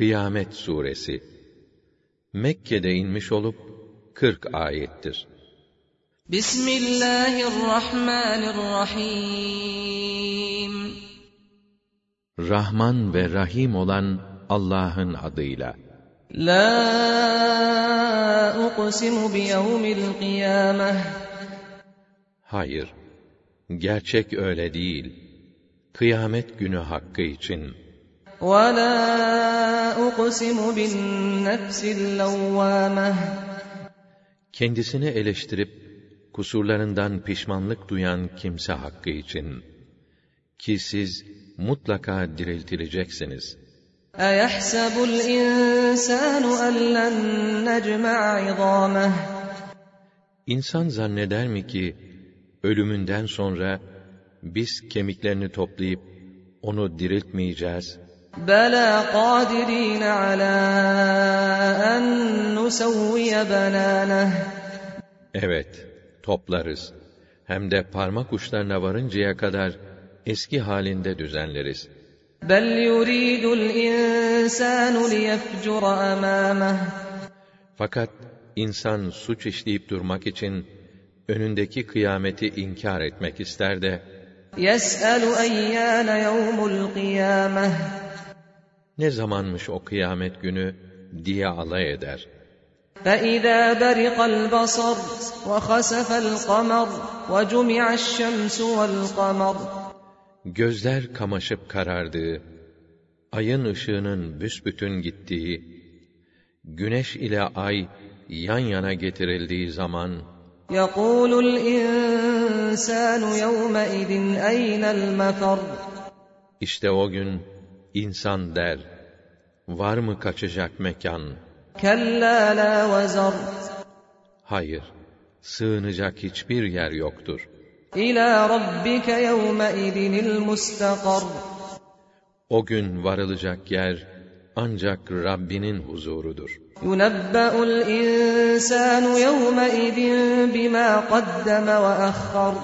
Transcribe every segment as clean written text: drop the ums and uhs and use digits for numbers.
Kıyamet Suresi Mekke'de inmiş olup 40 ayettir. Bismillahirrahmanirrahim. Rahman ve Rahim olan Allah'ın adıyla. La uqsimu bi yevmil kıyamah. Hayır, gerçek öyle değil. Kıyamet günü hakkı için. Ve la uqsimu bin nefsil levvâmeh. Kendisini eleştirip kusurlarından pişmanlık duyan kimse hakkı için ki siz mutlaka diriltileceksiniz. Eyahsebul insanu allen necma'a izâmeh. İnsan zanneder mi ki ölümünden sonra biz kemiklerini toplayıp onu diriltmeyeceğiz? Bela kadirin ala en nusawwiya bananah. Evet, toplarız. Hem de parmak uçlarına varıncaya kadar eski halinde düzenleriz. Bel yuridul insanu liyefcura amamah. Fakat insan suç işleyip durmak için önündeki kıyameti inkar etmek ister de yes'elu eyyâne yevmul kıyamah. Ne zamanmış o kıyamet günü diye alay eder. فَإِذَا بَرِقَ الْبَصَرُ وَخَسَفَ الْقَمَرُ وَجُمِعَ الشَّمْسُ وَالْقَمَرُ. Gözler kamaşıp karardığı, ayın ışığının büsbütün gittiği, güneş ile ay yan yana getirildiği zaman يَقُولُ الْإِنْسَانُ يَوْمَئِذٍ أَيْنَ الْمَفَرُ. İşte o gün insan der, var mı kaçacak mekan? Kella la vezar. Hayır, sığınacak hiçbir yer yoktur. İlâ rabbike yevme idinil mustakar. O gün varılacak yer ancak Rabbinin huzurudur. Yunebbe'ul insanu yevme idin bimâ qaddeme ve ahhar.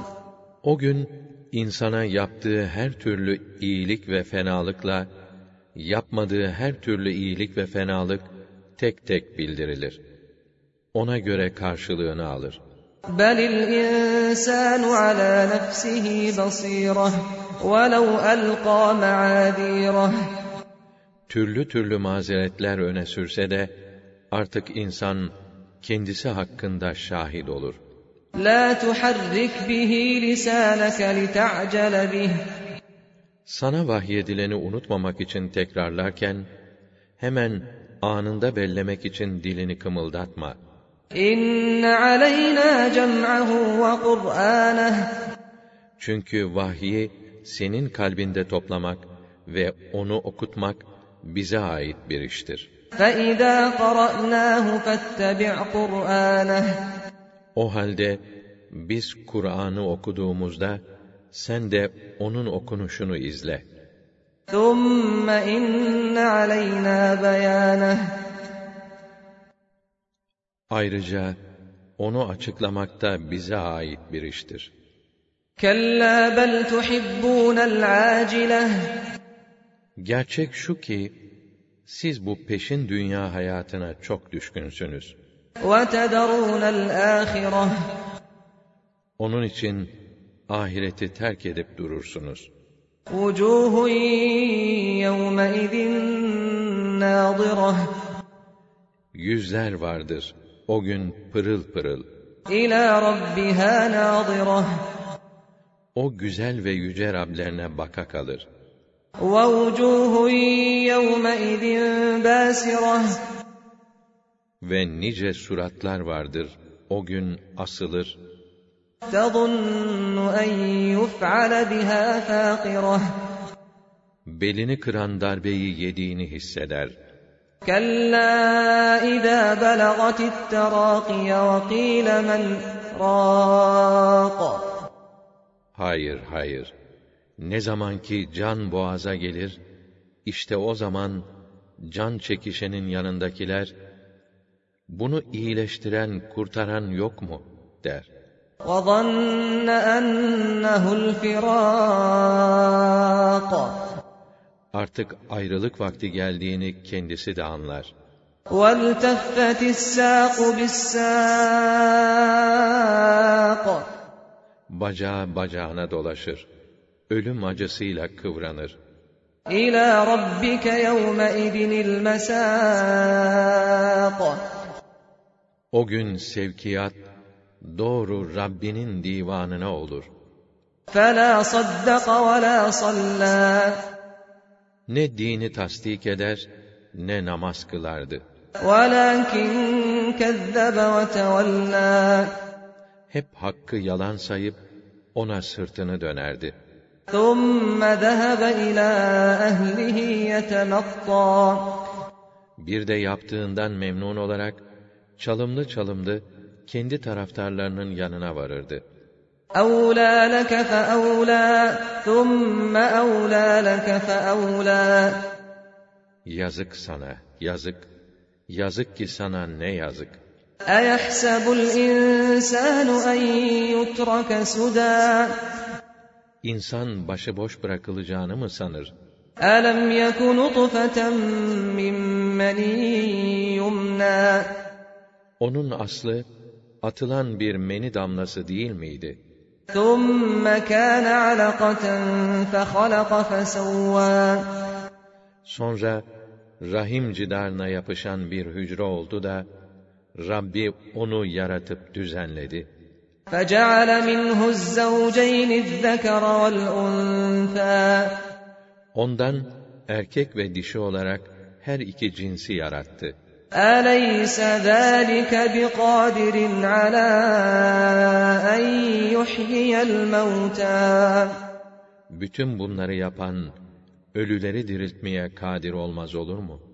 O gün insana yaptığı her türlü iyilik ve fenalıkla, yapmadığı her türlü iyilik ve fenalık tek tek bildirilir. Ona göre karşılığını alır. Belil insanu ala nefsihi basirah ve lev alqa ma'adirah. Türlü türlü mazeretler öne sürse de artık insan kendisi hakkında şahit olur. La tuharrik bihi lisanaka lita'cele bih. Sana vahyedileni unutmamak için tekrarlarken hemen anında bellemek için dilini kımıldatma. İnne aleyna cem'ahu ve Kur'ânehu. Çünkü vahyi senin kalbinde toplamak ve onu okutmak bize ait bir iştir. Feizâ qara'nâhu fettebi' Kur'ânehu. O halde biz Kur'an'ı okuduğumuzda sen de onun okunuşunu izle. ثُمَّ إِنَّ عَلَيْنَا بَيَانَهُ. Ayrıca onu açıklamak da bize ait bir iştir. كَلَّا بَلْ تُحِبُّونَ الْعَاجِلَةَ. Gerçek şu ki siz bu peşin dünya hayatına çok düşkünsünüz. وَتَذَرُونَ الْآخِرَةَ. Onun için ahireti terk edip durursunuz. وُجُوهٌ يَوْمَئِذٍ نَاضِرَةٌ. Yüzler vardır o gün pırıl pırıl. İlâ rabbihâ nâzirah. O güzel ve yüce Rablerine baka kalır. وَوُجُوهٌ يَوْمَئِذٍ بَاسِرَةٌ. Ve nice suratlar vardır o gün asılır. تَظُنُّ أَنْ يُفْعَلَ بِهَا فَاقِرَةٌ. Belini kıran darbeyi yediğini hisseder. كَلَّا إِذَا بَلَغَتِ التَّرَاقِيَ وَقِيلَ مَنْ رَاقٍ. Hayır, hayır. Ne zaman ki can boğaza gelir, işte o zaman can çekişenin yanındakiler, bunu iyileştiren, kurtaran yok mu der. وَظَنَّ أَنَّهُ الْفِرَاقَ. Artık ayrılık vakti geldiğini kendisi de anlar. وَالْتَفَّتِ السَّاقُ بِالسَّاقِ Bacağı bacağına dolaşır. Ölüm acısıyla kıvranır. İlâ rabbike yevmeidinil mesâq O gün sevkiyat doğru Rabbinin divanına olur. Felâ saddaka velâ sallâ Ne dini tasdik eder, ne namaz kılardı. وَلَكِنْ كَذَّبَ وَتَوَلَّى Hep hakkı yalan sayıp, ona sırtını dönerdi. ثُمَّ ذَهَبَ إِلَى أَهْلِهِ يَتَمَطَّى Bir de yaptığından memnun olarak, çalımlı çalımlı, kendi taraftarlarının yanına varırdı. أَوْلَى لَكَ فَأَوْلَى ثُمَّ أَوْلَى لَكَ فَأَوْلَى Yazık sana, yazık. Yazık ki sana ne yazık. اَيَحْسَبُ الْاِنْسَانُ اَنْ يُتْرَكَ سُدًا İnsan başıboş bırakılacağını mı sanır? أَلَمْ يَكُ نُطْفَةً مِّنْ مَنِيٍّ يُمْنَى Onun aslı, atılan bir meni damlası değil miydi? ثُمَّ كَانَ عَلَقَةً فَخَلَقَ فَسَوَّى Sonra, rahim cidarına yapışan bir hücre oldu da, Rabbi onu yaratıp düzenledi. فَجَعَلَ مِنْهُ الزَّوْجَيْنِ الذَّكَرَ وَالْاُنْثَى Ondan erkek ve dişi olarak her iki cinsi yarattı. أَلَيْسَ ذَٰلِكَ بِقَادِرٍ عَلَىٰ أَنْ يُحْيِيَ الْمَوْتَى Bütün bunları yapan, ölüleri diriltmeye kadir olmaz olur mu?